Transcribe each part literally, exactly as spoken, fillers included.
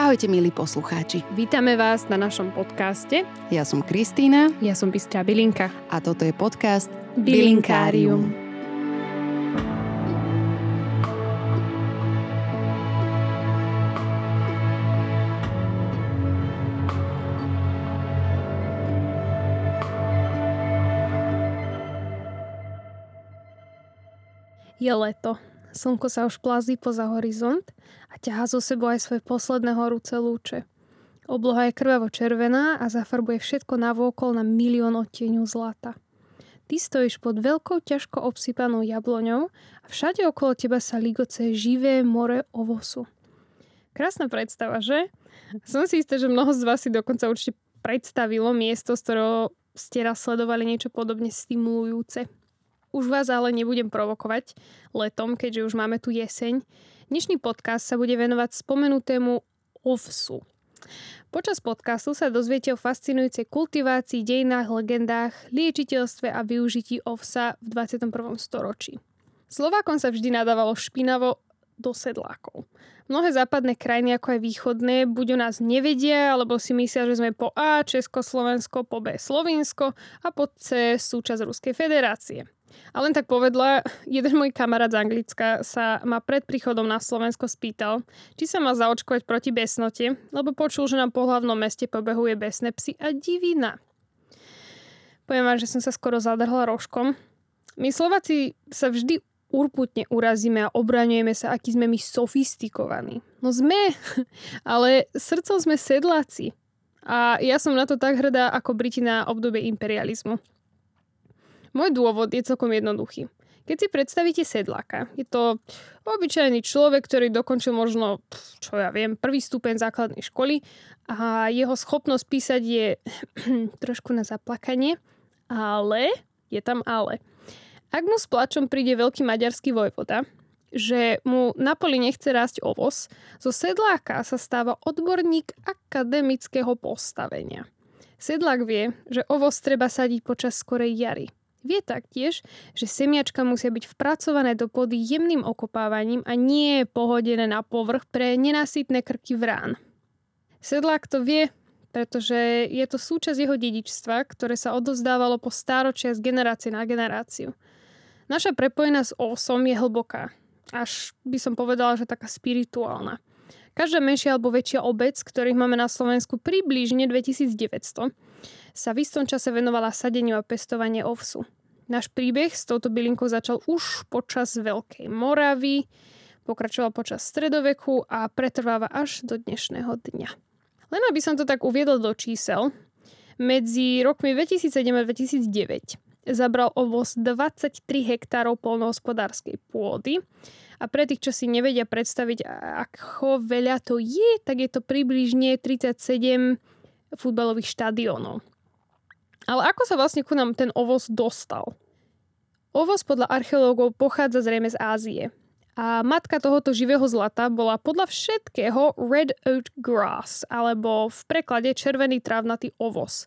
Ahojte, milí poslucháči. Vítame vás na našom podcaste. Ja som Kristýna. Ja som Bystrá Bylinka. A toto je podcast Bylinkárium. Je leto. Slnko sa už plazí poza horizont a ťahá zo sebou aj svoje posledné horúce lúče. Obloha je krvavo červená a zafarbuje všetko navôkol na milión odtieňov zlata. Ty stojíš pod veľkou, ťažko obsypanou jabloňou a všade okolo teba sa ligoce živé more ovosu. Krásna predstava, že? Som si istá, že mnoho z vás si dokonca určite predstavilo miesto, z ktorého ste raz sledovali niečo podobne stimulujúce. Už vás ale nebudem provokovať letom, keďže už máme tu jeseň. Dnešný podcast sa bude venovať spomenutému ovsu. Počas podcastu sa dozviete o fascinujúcej kultivácii, dejinách, legendách, liečiteľstve a využití ovsa v dvadsiatom prvom storočí. Slovákom sa vždy nadávalo špinavo do sedlákov. Mnohé západné krajiny, ako aj východné, buď o nás nevedia, alebo si myslia, že sme po A Česko, Slovensko, po B Slovinsko a po C súčasť Ruskej federácie. A len tak povedla, jeden môj kamarát z Anglicka sa ma pred príchodom na Slovensko spýtal, či sa má zaočkovať proti besnote, lebo počul, že nám po hlavnom meste pobehuje besné psy a divina. Poviem vám, že som sa skoro zadrhla rožkom. My Slováci sa vždy urputne urazíme a obraňujeme sa, akí sme my sofistikovaní. No sme, ale srdcom sme sedláci. A ja som na to tak hrdá ako Briti na obdobie imperializmu. Môj dôvod je celkom jednoduchý. Keď si predstavíte sedláka, je to obyčajný človek, ktorý dokončil možno, čo ja viem, prvý stupeň základnej školy a jeho schopnosť písať je trošku na zaplakanie, ale je tam ale. Ak mu s plačom príde veľký maďarský vojvoda, že mu na poli nechce rásť ovos, zo sedláka sa stáva odborník akademického postavenia. Sedlák vie, že ovos treba sadiť počas skorej jary. Vie taktiež, že semiačka musia byť vpracované do pôdy jemným okopávaním a nie pohodené na povrch pre nenasytné krky vrán. Sedlák to vie, pretože je to súčasť jeho dedičstva, ktoré sa odozdávalo po stáročia z generácie na generáciu. Naša prepojená s osom je hlboká, až by som povedala, že taká spirituálna. Každá menšia alebo väčšia obec, ktorých máme na Slovensku približne dvetisícdeväťsto, sa v istom čase venovala sadeniu a pestovanie ovsu. Náš príbeh s touto bylinkou začal už počas Veľkej Moravy, pokračoval počas stredoveku a pretrváva až do dnešného dňa. Len aby som to tak uviedol do čísel, medzi rokmi dvetisícsedem a dvetisícdeväť zabral ovos dvadsaťtri hektárov poľnohospodárskej pôdy a pre tých, čo si nevedia predstaviť, ako veľa to je, tak je to približne tridsaťsedem futbalových štadiónov. Ale ako sa vlastne ku nám ten ovos dostal? Ovos podľa archeológov pochádza zrejme z Ázie. A matka tohoto živého zlata bola podľa všetkého Red Oat Grass, alebo v preklade červený trávnatý ovos,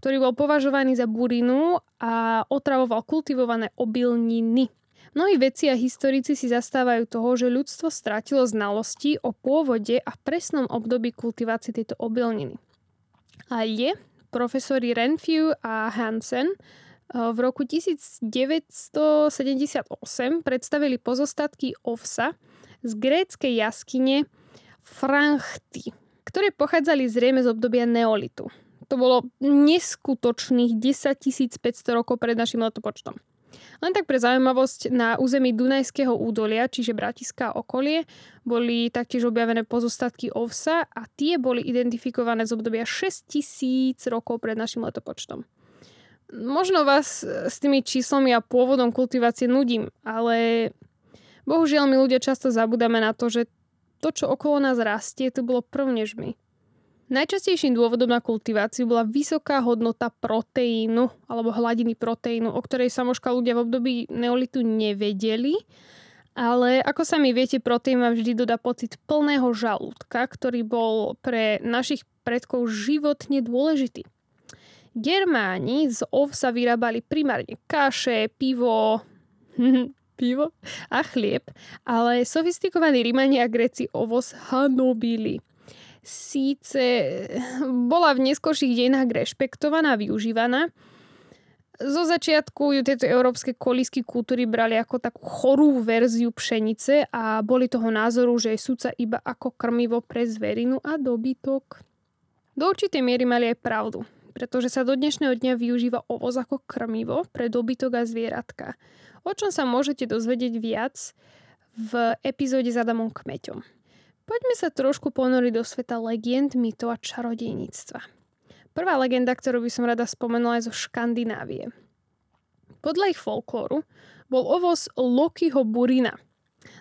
ktorý bol považovaný za burinu a otravoval kultivované obilniny. Mnohí vedci a historici si zastávajú toho, že ľudstvo stratilo znalosti o pôvode a presnom období kultivácie tejto obilniny. A je... Profesori Renfrew a Hansen v roku devätnásťsedemdesiatosem predstavili pozostatky ovsa z gréckej jaskyne Franchthi, ktoré pochádzali zrejme z obdobia neolitu. To bolo neskutočných desaťtisícpäťsto rokov pred našim letopočtom. Len tak pre zaujímavosť, na území Dunajského údolia, čiže Bratiská okolie, boli taktiež objavené pozostatky ovsa a tie boli identifikované z obdobia šesťtisíc rokov pred našim letopočtom. Možno vás s tými číslami a pôvodom kultivácie nudím, ale bohužiaľ my ľudia často zabudáme na to, že to, čo okolo nás rastie, to bolo prvnež my. Najčastejším dôvodom na kultiváciu bola vysoká hodnota proteínu alebo hladiny proteínu, o ktorej samoška ľudia v období neolitu nevedeli, ale ako sami viete, proteín vám vždy dodá pocit plného žalúdka, ktorý bol pre našich predkov životne dôležitý. Germáni z ovsa vyrábali primárne kaše, pivo, pivo a chlieb, ale sofistikovaní Rímani a Gréci ovos hanobili. síce bola v neskorších dejinách rešpektovaná a využívaná. Zo začiatku ju tieto európske kolísky kultúry brali ako takú chorú verziu pšenice a boli toho názoru, že je súca iba ako krmivo pre zverinu a dobytok. Do určitej miery mali aj pravdu, pretože sa do dnešného dňa využíva ovoz ako krmivo pre dobytok a zvieratka. O čom sa môžete dozvedieť viac v epizóde s Adamom Kmeťom. Poďme sa trošku ponoriť do sveta legend, mytov a čarodejníctva. Prvá legenda, ktorú by som rada spomenula, je zo Škandinávie. Podľa ich folklóru bol Ovos Lokiho burina.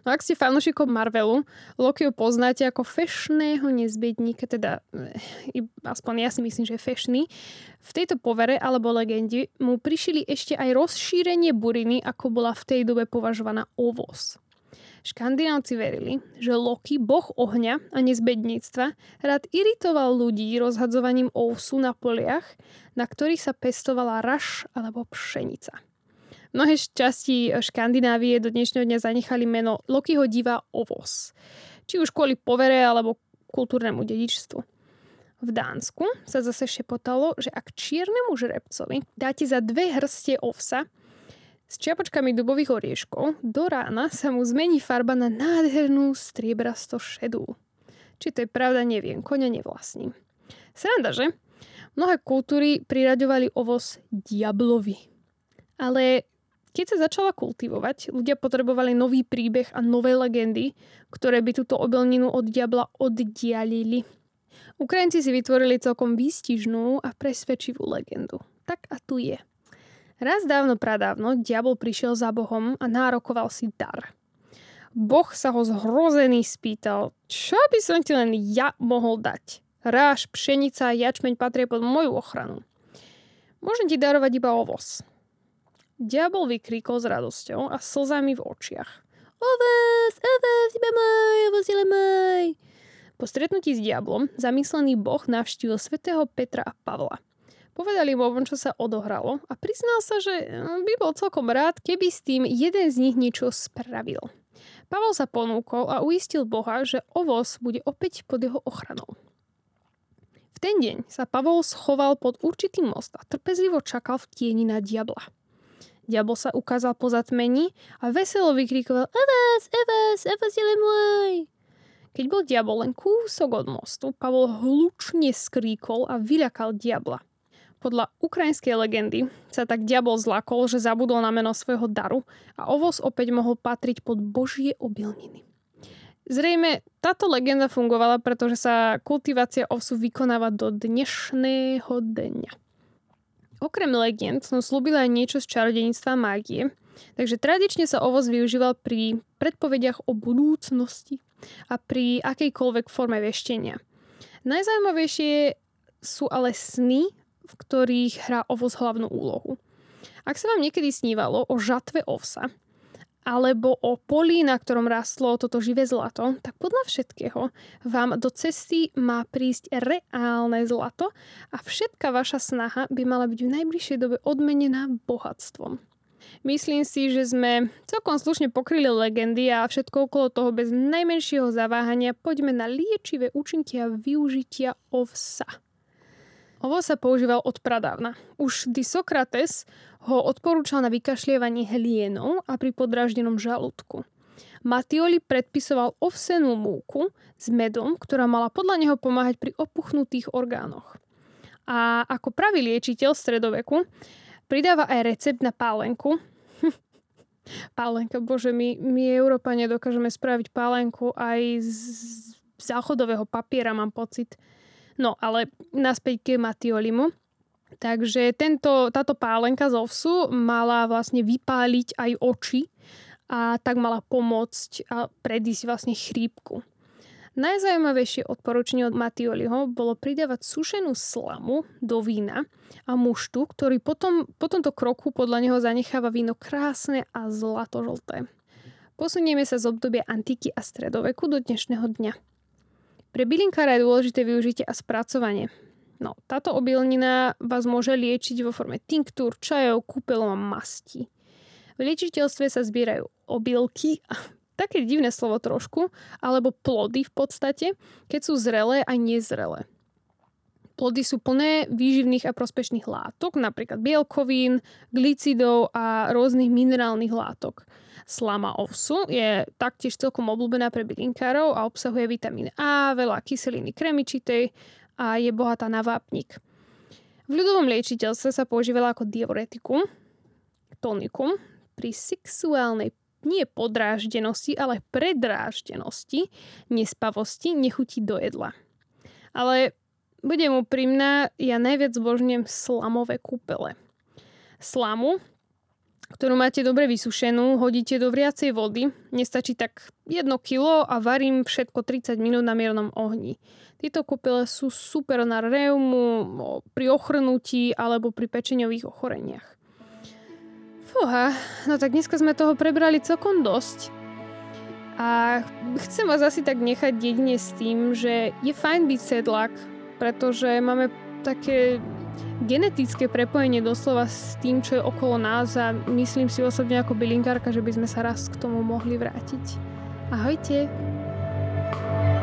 No ak ste fanúšikom Marvelu, Lokiho poznáte ako fešného nezbiedníka, teda aspoň ja si myslím, že je fešný. V tejto povere alebo legende mu prišili ešte aj rozšírenie buriny, ako bola v tej dobe považovaná Ovos. Škandinávci verili, že Loki, boh ohňa a nezbedníctva, rád iritoval ľudí rozhadzovaním ovsu na poliach, na ktorých sa pestovala raž alebo pšenica. Mnohé časti Škandinávie do dnešného dňa zanechali meno Lokiho diva Ovos, či už kvôli povere alebo kultúrnemu dedičstvu. V Dánsku sa zase šepotalo, že ak čiernemu žrebcovi dáte za dve hrste ovsa s čiapočkami dubových orieškov do rána sa mu zmení farba na nádhernú striebrasto šedú. Či to je pravda, neviem, koňa nevlastním. Sranda, že? Mnohé kultúry priraďovali ovoz diablovi. Ale keď sa začala kultivovať, ľudia potrebovali nový príbeh a nové legendy, ktoré by túto obilninu od diabla oddialili. Ukrajinci si vytvorili celkom výstižnú a presvedčivú legendu. Tak a tu je. Raz dávno pradávno diabol prišiel za bohom a nárokoval si dar. Boh sa ho zhrozený spýtal, čo by som ti len ja mohol dať? Ráž, pšenica a jačmeň patria pod moju ochranu. Môžem ti darovať iba ovoz. Diabol vykríkol s radosťou a slzami v očiach. Ovoz, ovoz, iba môj, ovoz je len môj. Po stretnutí s diablom zamyslený boh navštívil svätého Petra a Pavla. Povedali mu, čo sa odohralo a priznal sa, že by bol celkom rád, keby s tým jeden z nich niečo spravil. Pavol sa ponúkol a uistil Boha, že ovoz bude opäť pod jeho ochranou. V ten deň sa Pavol schoval pod určitý most a trpezlivo čakal v tieni na diabla. Diabol sa ukázal po zatmení a veselo vykrikoval Evas, Evas, Evas je len môj! Keď bol diabol len kúsok od mostu, Pavol hlučne skríkol a vyľakal diabla. Podľa ukrajinskej legendy sa tak diabol zlakol, že zabudol na meno svojho daru a ovoz opäť mohol patriť pod božie obilniny. Zrejme, táto legenda fungovala, pretože sa kultivácia ovsu vykonáva do dnešného dňa. Okrem legend som slúbila aj niečo z čarodejníctva mágie, takže tradične sa ovoz využíval pri predpovediach o budúcnosti a pri akejkoľvek forme veštenia. Najzaujímavejšie sú ale sny, v ktorých hrá ovoz hlavnú úlohu. Ak sa vám niekedy snívalo o žatve ovsa, alebo o poli, na ktorom rastlo toto živé zlato, tak podľa všetkého vám do cesty má prísť reálne zlato a všetka vaša snaha by mala byť v najbližšej dobe odmenená bohatstvom. Myslím si, že sme celkom slušne pokryli legendy a všetko okolo toho bez najmenšieho zaváhania poďme na liečivé účinky a využitia ovsa. Ovos sa používal od pradávna. Už kdy Sokrates ho odporúčal na vykašlievanie hlienov a pri podráždenom žalúdku. Matioli predpisoval ovsenú múku s medom, ktorá mala podľa neho pomáhať pri opuchnutých orgánoch. A ako pravý liečiteľ stredoveku pridáva aj recept na pálenku. Pálenka, bože, my, my Európania dokážeme spraviť pálenku aj z záchodového papiera, mám pocit. No, ale naspäť k Matiolimu. Takže tento, táto pálenka z ovsu mala vlastne vypáliť aj oči a tak mala pomôcť a predísť vlastne chrípku. Najzaujímavejšie odporúčanie od Matioliho bolo pridávať sušenú slamu do vína a muštu, ktorý potom, po tomto kroku podľa neho zanecháva víno krásne a zlatožlté. Posunieme sa z obdobia antiky a stredoveku do dnešného dňa. Pre bylinkára je dôležité využitie a spracovanie. No, táto obilnina vás môže liečiť vo forme tinktúr, čajov, kúpeľov a mastí. V liečiteľstve sa zbierajú obilky, také divné slovo trošku, alebo plody v podstate, keď sú zrelé a nezrelé. Plody sú plné výživných a prospešných látok, napríklad bielkovín, glycidov a rôznych minerálnych látok. Slama ovsu je taktiež celkom obľúbená pre bylinkárov a obsahuje vitamín A, veľa kyseliny kremičitej a je bohatá na vápnik. V ľudovom liečiteľstve sa používala ako diuretikum, tonikum, pri sexuálnej nie podráždenosti, ale predráždenosti, nespavosti, nechutí do jedla. Ale budem úprimná, ja najviac zbožňujem slamové kúpele. Slamu, ktorú máte dobre vysušenú, hodíte do vriacej vody, nestačí tak jedno kilo a varím všetko tridsať minút na miernom ohni. Tieto kúpele sú super na reumu, pri ochrnutí alebo pri pečeňových ochoreniach. Fúha, no tak dneska sme toho prebrali celkom dosť. A chcem vás asi tak nechať jedine s tým, že je fajn byť sedlak, pretože máme také genetické prepojenie doslova s tým, čo je okolo nás a myslím si osobne ako bylinkárka, že by sme sa raz k tomu mohli vrátiť. Ahojte!